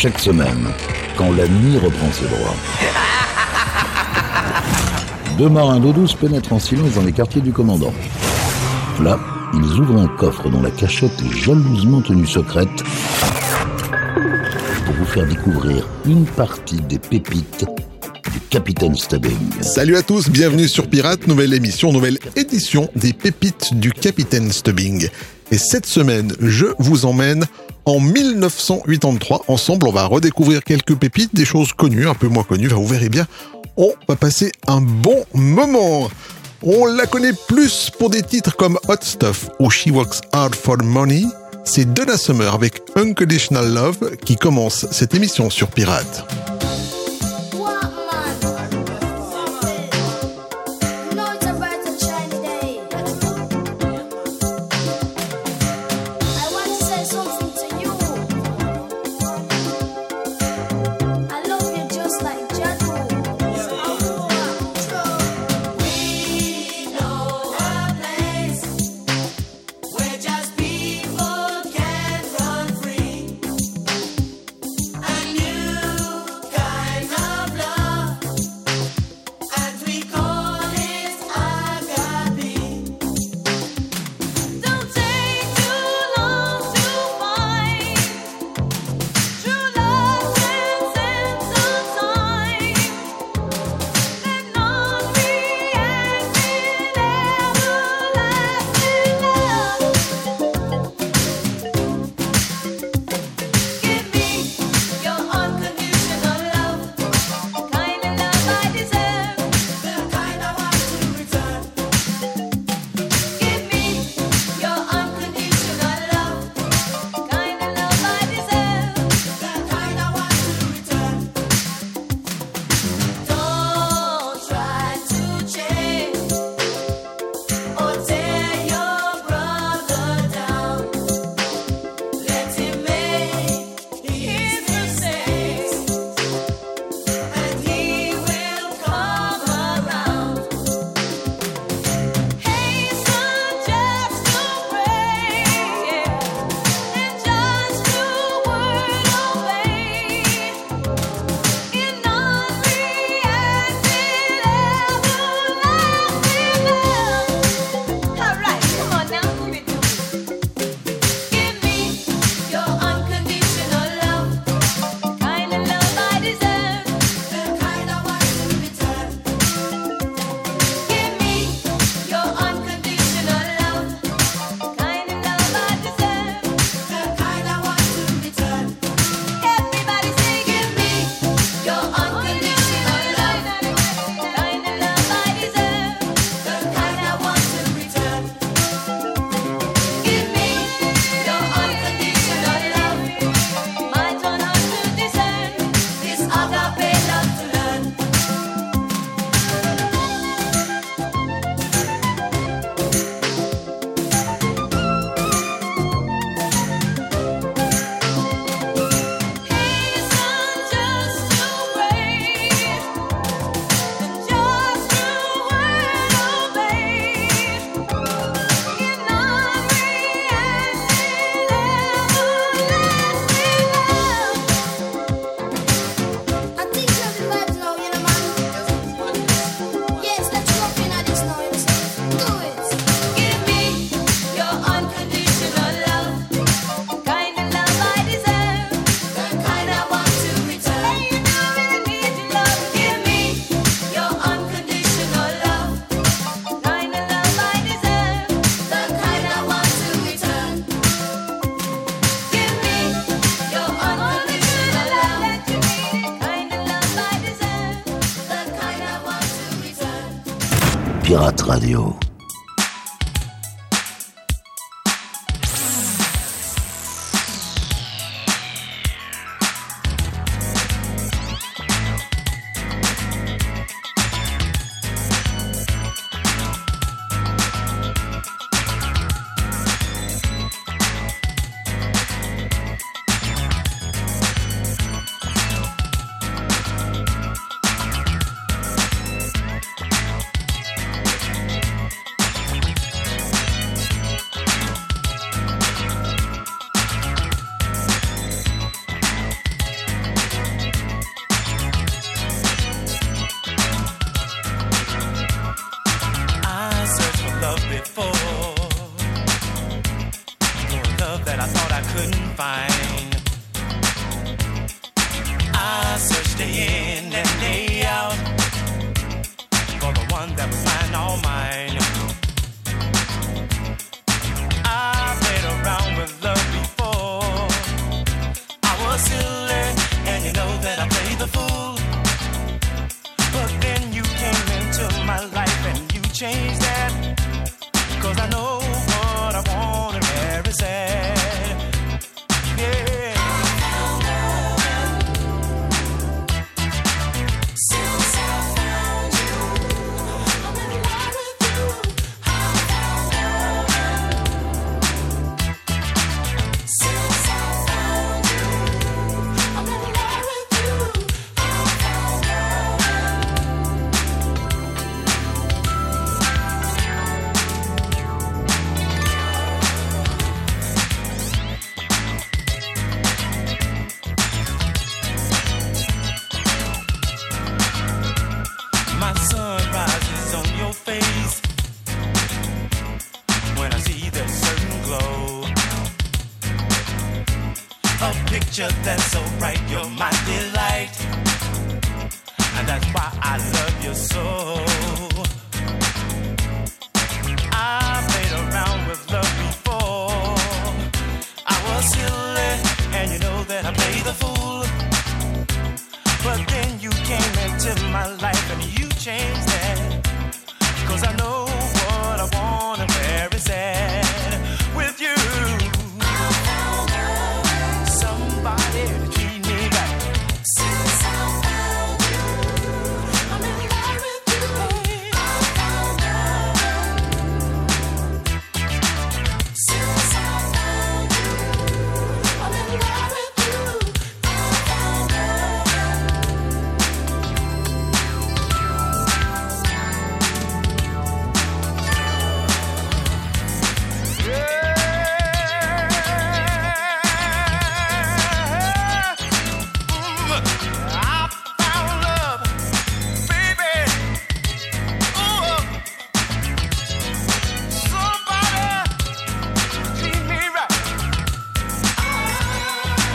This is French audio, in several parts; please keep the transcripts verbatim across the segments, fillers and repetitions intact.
chaque semaine, quand la nuit reprend ses droits. Deux marins d'eau douce pénètrent en silence dans les quartiers du commandant. Là, ils ouvrent un coffre dont la cachette est jalousement tenue secrète pour vous faire découvrir une partie des pépites du Capitaine Stubbing. Salut à tous, bienvenue sur Pirate, nouvelle émission, nouvelle édition des pépites du Capitaine Stubbing. Et cette semaine, je vous emmène en mille neuf cent quatre-vingt-trois. Ensemble, on va redécouvrir quelques pépites, des choses connues, un peu moins connues. Vous verrez bien, on va passer un bon moment. On la connaît plus pour des titres comme Hot Stuff ou She Works Hard for Money. C'est Donna Summer avec Unconditional Love qui commence cette émission sur Pirate. Pirate Radio. picture that's so bright. You're my delight, and that's why I love you so. I played around with love before. I was silly, and you know that I played the fool. But then you came into my life and you changed that. 'Cause I know what I want and where it's at with you. I found you. Somebody to keep me right. Since I found you, I'm in love with you, babe. I found you. Since I found you, I'm in love with you. I found you. Yeah. Mm, I found love, baby. Ooh, somebody treat me right. I promise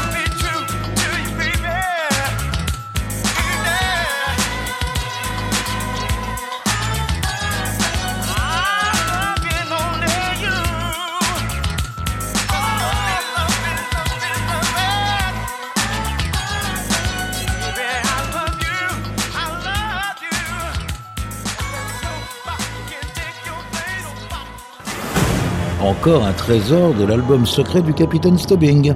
to be true to you, baby. I love and only you. Only love and nothing but baby, I love you. I love you. Nobody can take your place. Nobody. Encore un trésor de l'album secret du capitaine Stubbing.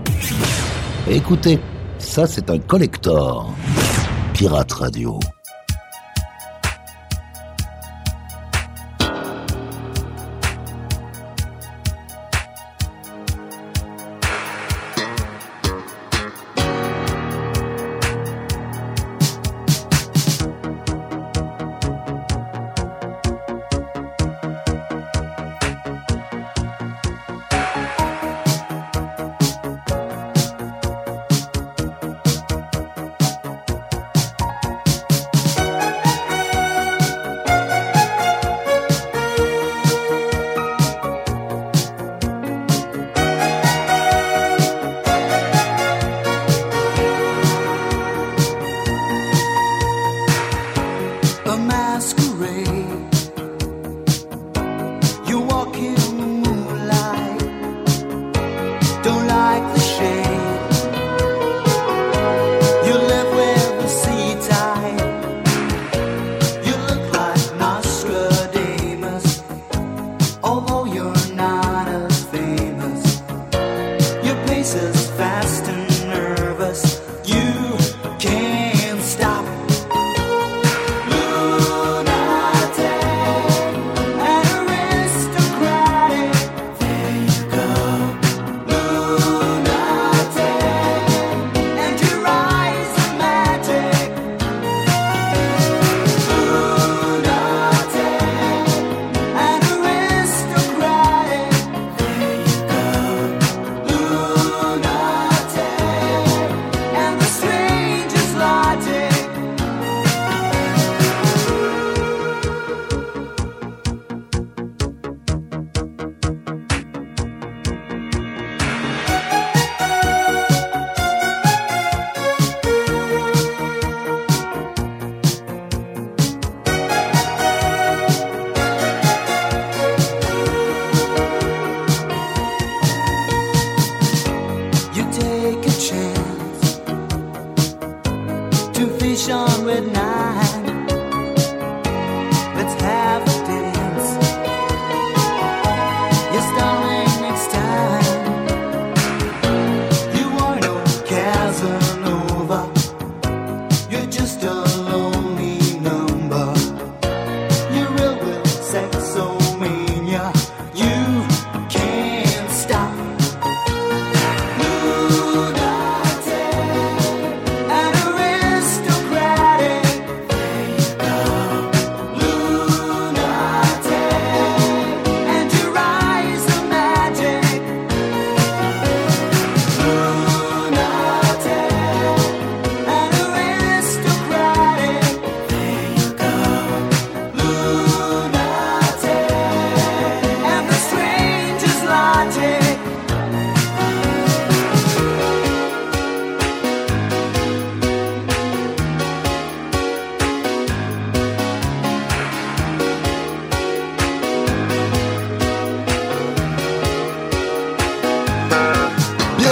Et écoutez, ça c'est un collector. Pirate Radio.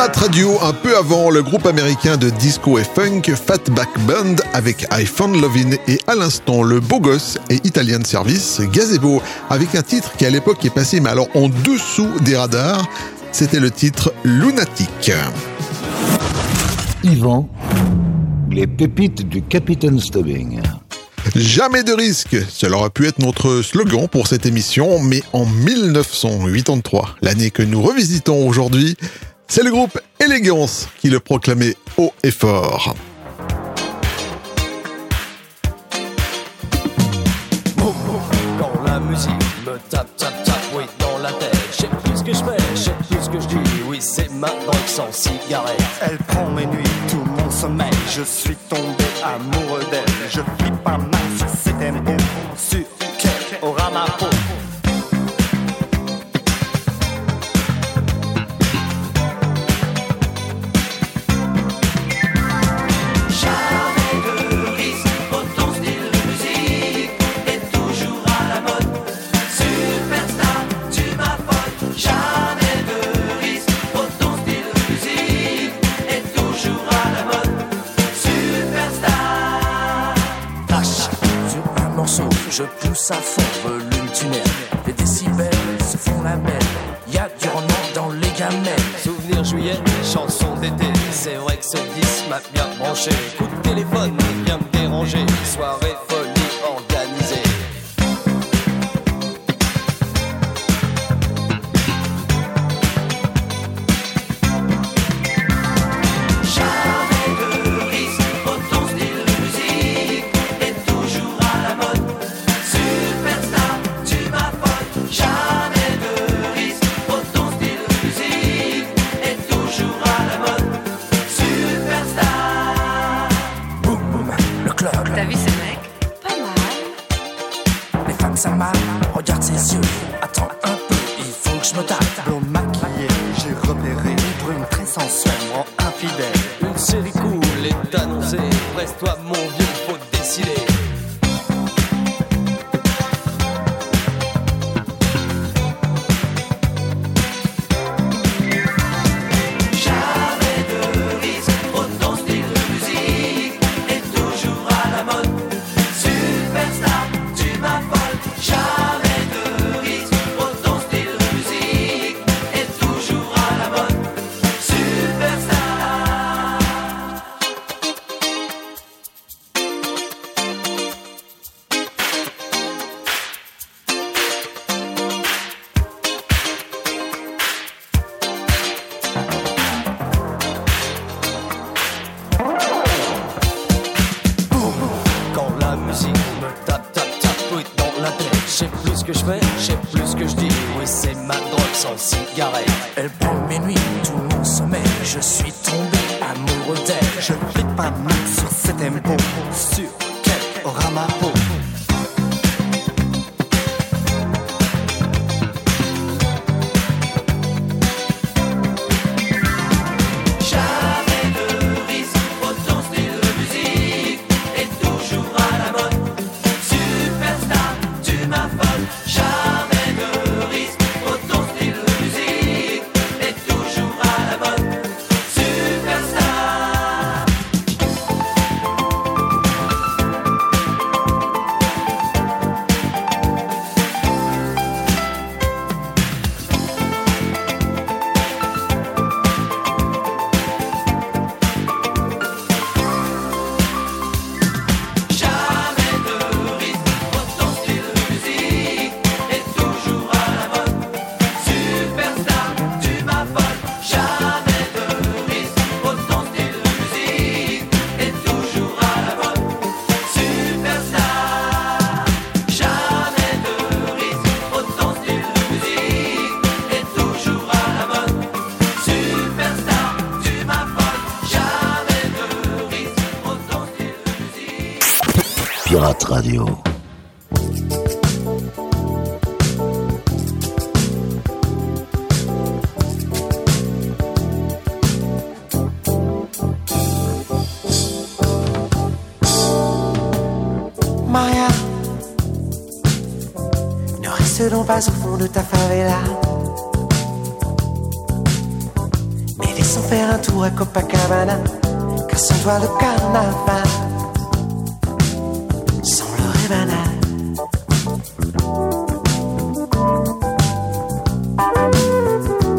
Pirate Radio, un peu avant, le groupe américain de disco et funk Fatback Band avec I Found Lovin', et à l'instant le beau gosse et italien de service Gazebo avec un titre qui à l'époque est passé mais alors en dessous des radars, c'était le titre Lunatic. Yvan, les pépites du Capitaine Stubbing. Jamais de risque, cela aurait pu être notre slogan pour cette émission, mais en dix-neuf cent quatre-vingt-trois, l'année que nous revisitons aujourd'hui, c'est le groupe Élégance qui le proclamait haut et fort. Boum, boum, quand la musique me tape, tape, tape, oui, dans la tête, je sais plus ce que je fais, je sais plus ce que je dis, oui, c'est ma drogue sans cigarette. Elle prend mes nuits, tout mon sommeil, je suis tombé amoureux d'elle, je flippe un max, c'est un beau, sur quel aura ma peau. Je pousse à fond, volume tunnel. Les décibels se font la belle. Y'a du roman dans les gamelles. Souvenir juillet, chanson d'été. C'est vrai que ce disque m'a bien branché. Coup de téléphone, viens me déranger. Soirée folie organisée. Pirate Radio. Maria, ne reste donc pas au fond de ta favela, mais descends température à Copacabana, car sans toi le carnaval semblerait banal.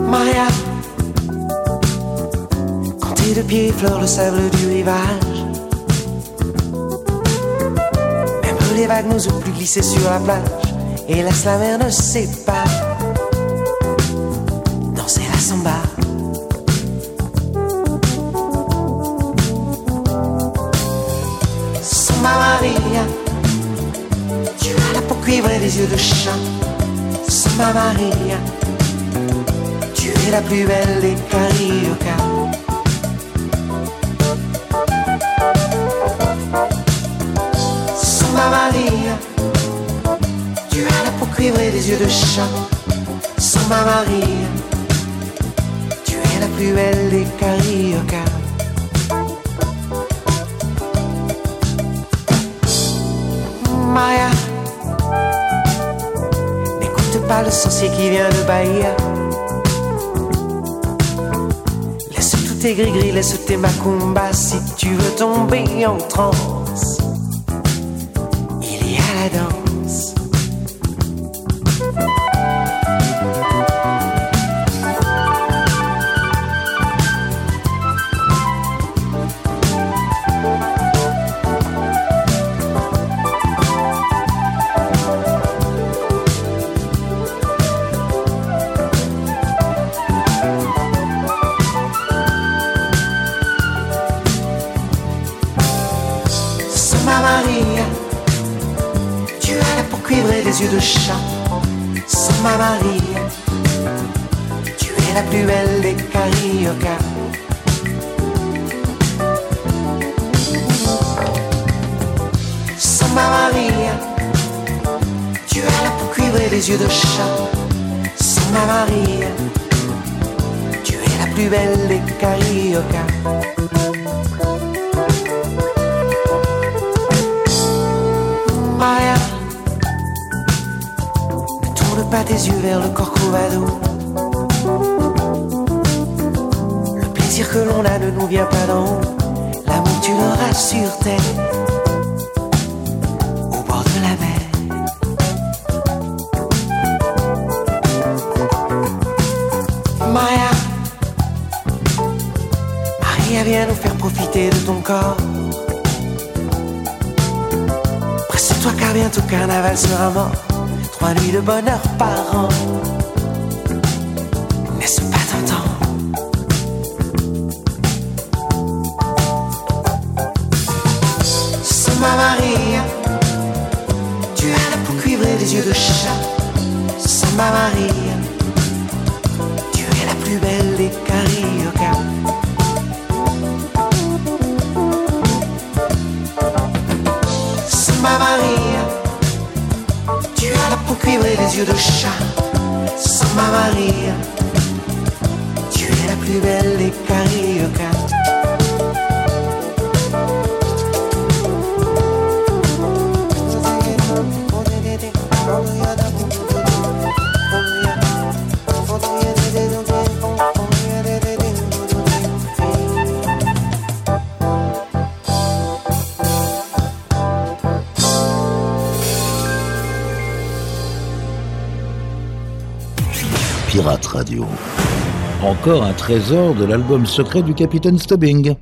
Maria, quand tes deux pieds effleurent le sable du rivage, même les vagues nous oublient glisser sur la plage, et laisse la mer ne sépare danser la samba. Samba Maria, tu as la peau cuivrée des yeux de chat. Samba Maria, tu es la plus belle des Cariocas. Samba Maria, tu as la peau cuivrée des yeux de chat. Samba Maria, tu es la plus belle des Cariocas. Maria, n'écoute pas le sorcier qui vient de Bahia. Laisse tous tes gris-gris, laisse tes macumbas. Si tu veux tomber en transe, il y a la danse. De chat, Samba Maria, tu es la plus belle des Cariocas. Samba Maria, tu as la peau cuivrée des yeux de chat. Samba Maria, tu es la plus belle des Cariocas. Maria, pas tes yeux vers le Corcovado. Le plaisir que l'on a ne nous vient pas d'en haut. L'amour tu l'auras sur terre, au bord de la mer. Maria, Maria, viens nous faire profiter de ton corps. Presse-toi car bientôt carnaval sera mort. Trois nuits de bonheur par an, n'est-ce pas tentant? Samba Maria, tu as la peau cuivrée des yeux de chat. Samba Maria, tu es la plus belle des Cariocas. Samba Maria, cuivrée des yeux de chat. Samba Maria, tu es la plus belle des Cariocas. Pirate Radio. Encore un trésor de l'album secret du capitaine Stubbing. Oh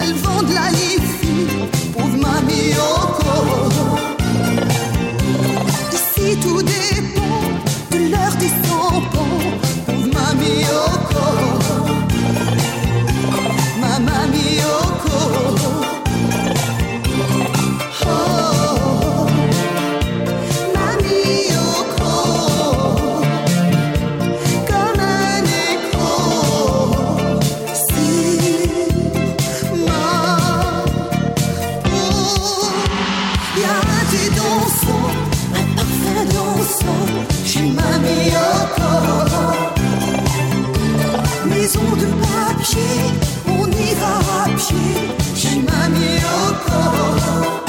elles vendent la lessive, pauvre mamie au corps. Ici tout dépend de l'heure des cent ans, pauvre mamie au corps. Ma mamie au corps. Maison de papier, on y va à pied, chez mamie au corps,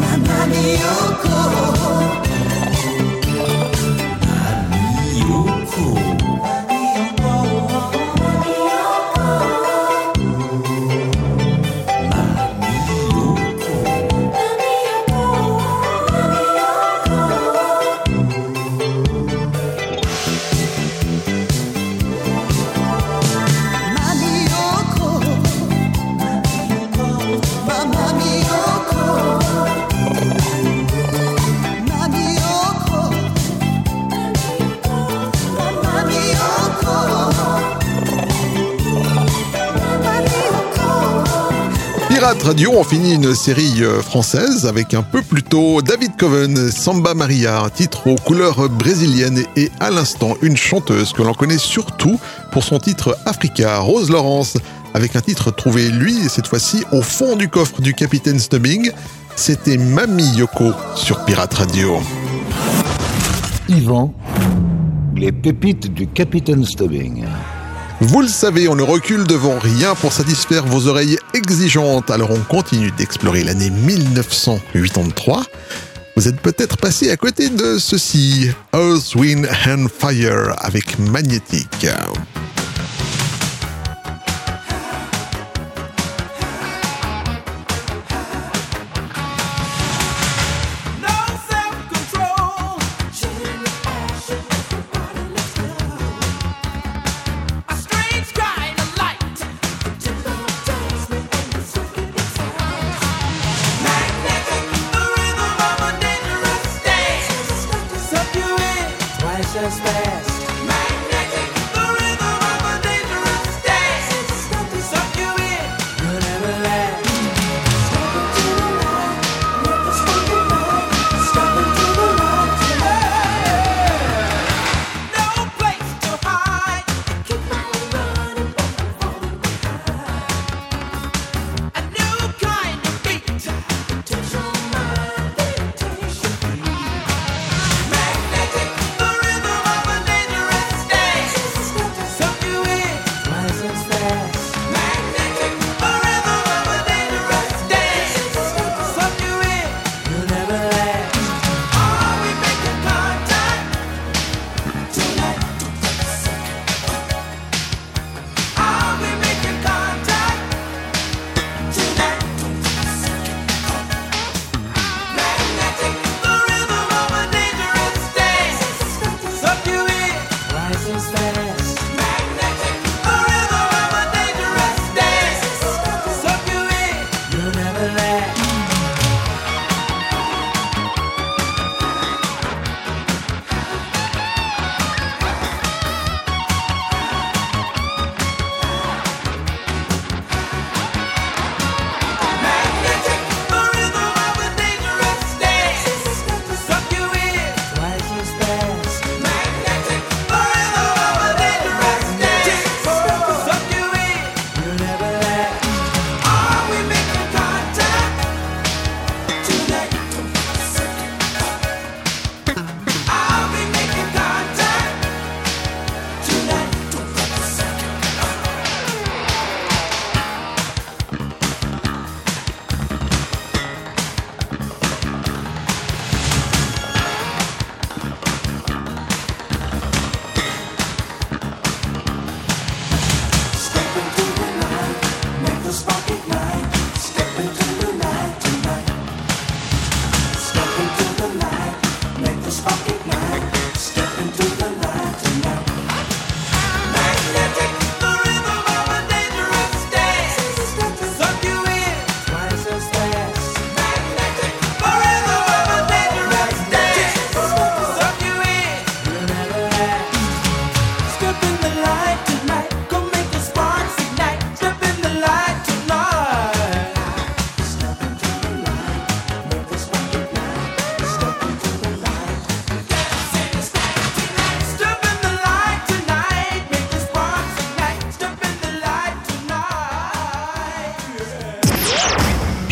ma mamie au corps. Pirate Radio, on finit une série française avec un peu plus tôt David Coven, Samba Maria, titre aux couleurs brésiliennes et à l'instant une chanteuse que l'on connaît surtout pour son titre Africa, Rose Laurence, avec un titre trouvé lui, cette fois-ci au fond du coffre du capitaine Stubbing, c'était Mamie Yoko sur Pirate Radio. Yvan, les pépites du capitaine Stubbing. Vous le savez, on ne recule devant rien pour satisfaire vos oreilles exigeantes. Alors on continue d'explorer l'année dix-neuf cent quatre-vingt-trois. Vous êtes peut-être passé à côté de ceci. Earth, Wind, and Fire avec Magnétique. Just fast. Magnetic, the rhythm.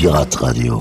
Pirate Radio.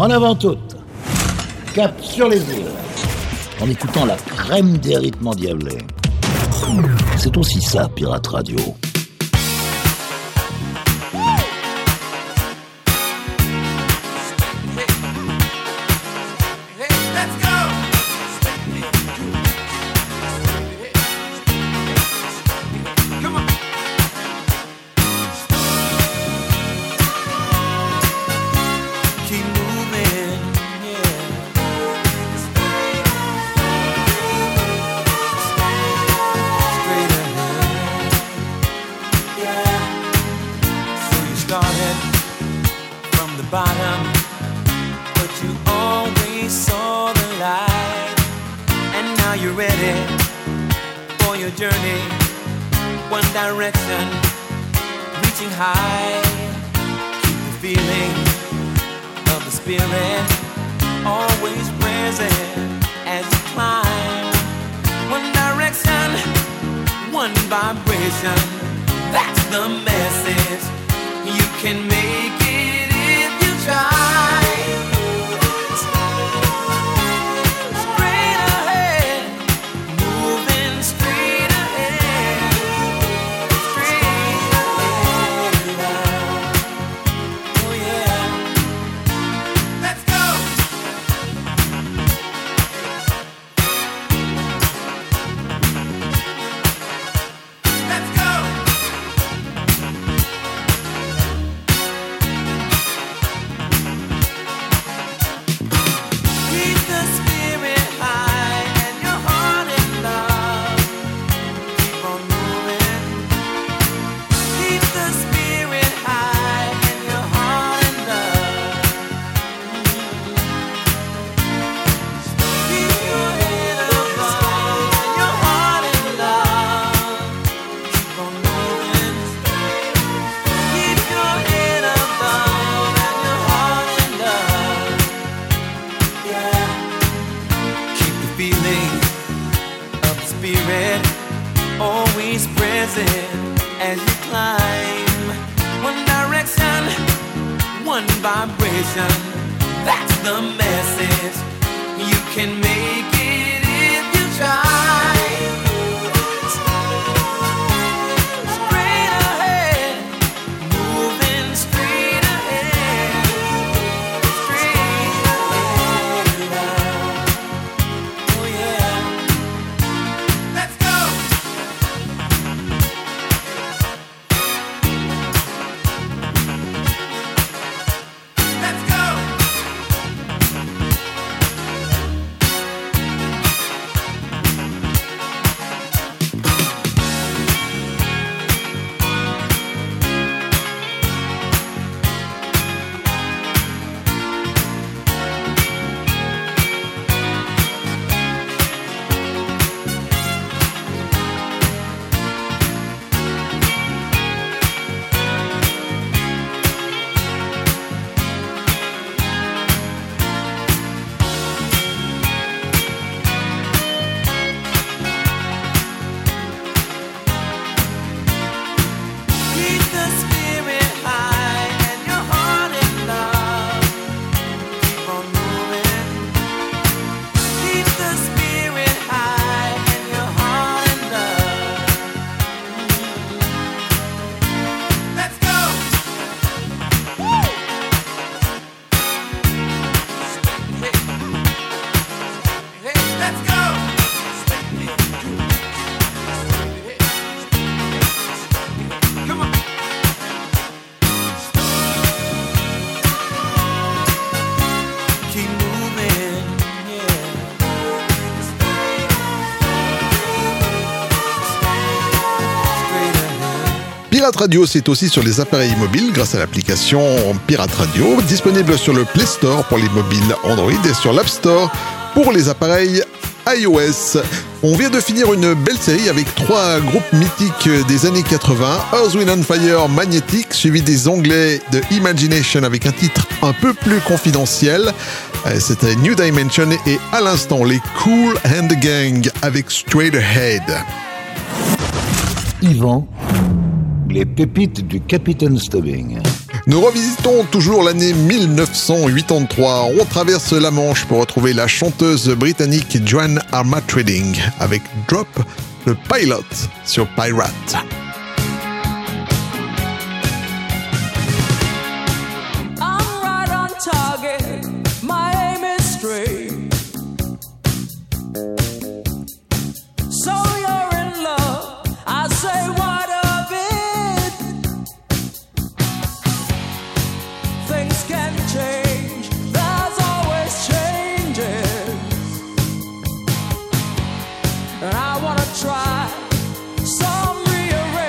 En avant toute, cap sur les îles, en écoutant la crème des rythmes endiablés. C'est aussi ça, Pirate Radio. finally saw the light, and now you're ready for your journey. One direction, reaching high. Keep the feeling of the spirit always present as you climb. One direction, one vibration. That's the message. You can make it if you try. Pirate Radio, c'est aussi sur les appareils mobiles grâce à l'application Pirate Radio, disponible sur le Play Store pour les mobiles Android et sur l'App Store pour les appareils iOS. On vient de finir une belle série avec trois groupes mythiques des années quatre-vingts, Earth, Wind, and Fire, Magnetic, suivi des Anglais de Imagination avec un titre un peu plus confidentiel. C'était New Dimension et à l'instant les Cool Hand Gang avec Straight Ahead. Yvan, les pépites du Capitaine Stubbing. Nous revisitons toujours l'année dix-neuf cent quatre-vingt-trois. On traverse la Manche pour retrouver la chanteuse britannique Joanne Armatrading avec Drop the Pilot sur Pirate. And I wanna try some rearrangement.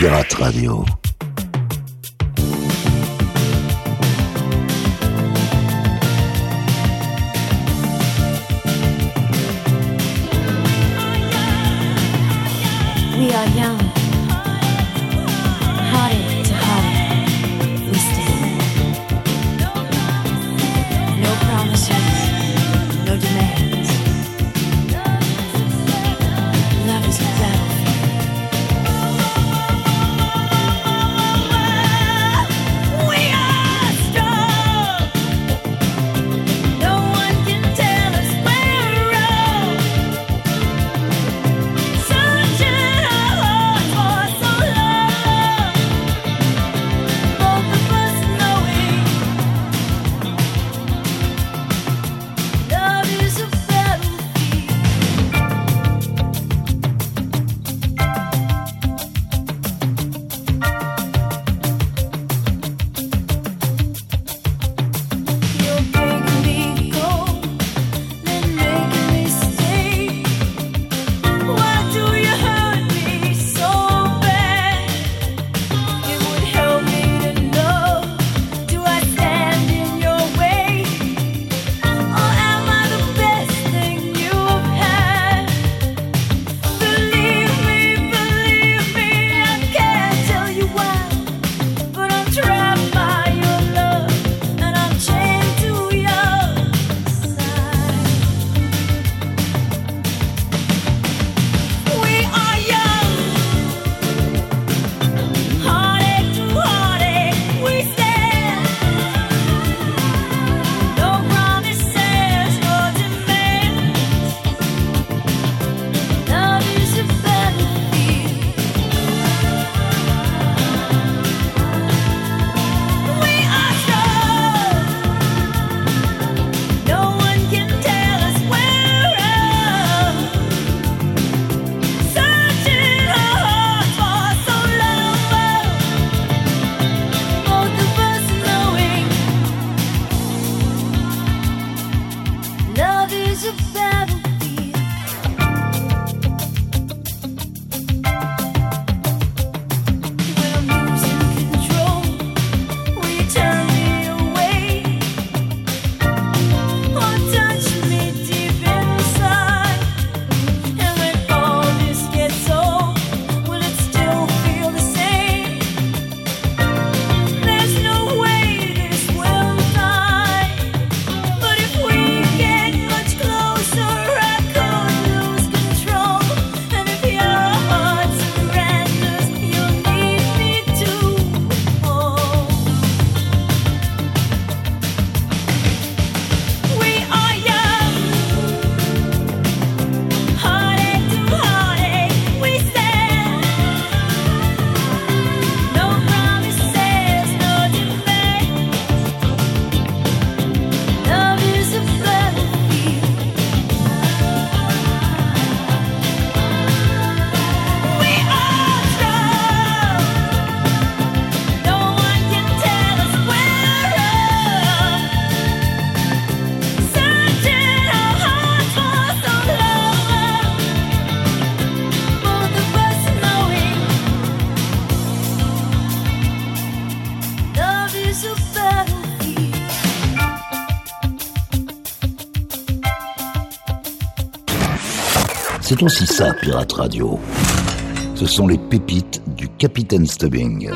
Pirate Radio. We are young, hearted to heart, we stand. No promises, no demands. Love is a battle. C'est aussi ça, Pirate Radio. Ce sont les pépites du Capitaine Stubbing.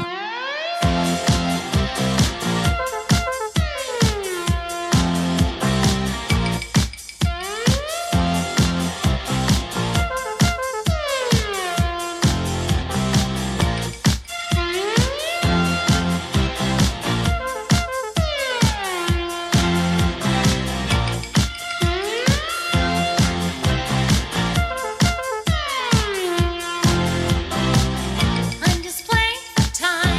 Time.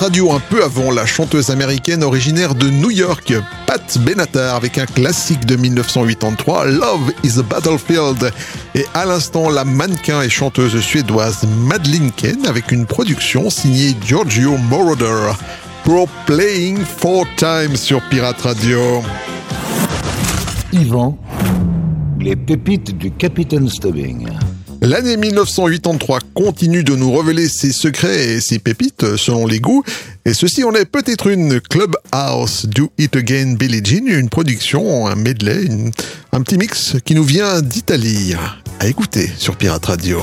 Radio un peu avant, la chanteuse américaine originaire de New York, Pat Benatar, avec un classique de dix-neuf cent quatre-vingt-trois, Love is a Battlefield. Et à l'instant, la mannequin et chanteuse suédoise Madeline Ken, avec une production signée Giorgio Moroder. Pro Playing Four Times sur Pirate Radio. Yvan, les pépites du Capitaine Stubbing. L'année dix-neuf cent quatre-vingt-trois continue de nous révéler ses secrets et ses pépites selon les goûts. Et ceci en est peut-être une. Clubhouse, Do It Again, Billie Jean, une production, un medley, une, un petit mix qui nous vient d'Italie. À écouter sur Pirate Radio.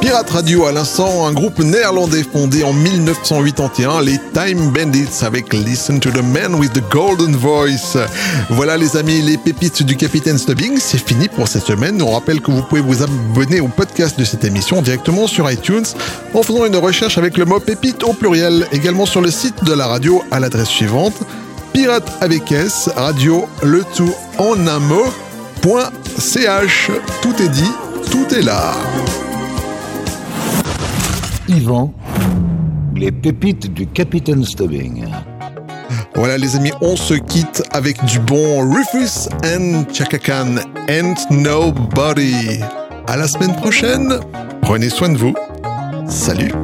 Pirate Radio, à l'instant, un groupe néerlandais fondé en dix-neuf cent quatre-vingt-un, les Time Bandits, avec Listen to the Man with the Golden Voice. Voilà les amis, les pépites du Capitaine Stubbing, c'est fini pour cette semaine. On rappelle que vous pouvez vous abonner au podcast de cette émission directement sur iTunes en faisant une recherche avec le mot pépite au pluriel. Également sur le site de la radio à l'adresse suivante, pirate avec S, radio, le tout en un mot, point ch. Tout est dit, tout est là. Yvan, les pépites du Capitaine Stubbing. Voilà les amis, on se quitte avec du bon Rufus and Chaka Khan, And Nobody. À la semaine prochaine, prenez soin de vous. Salut.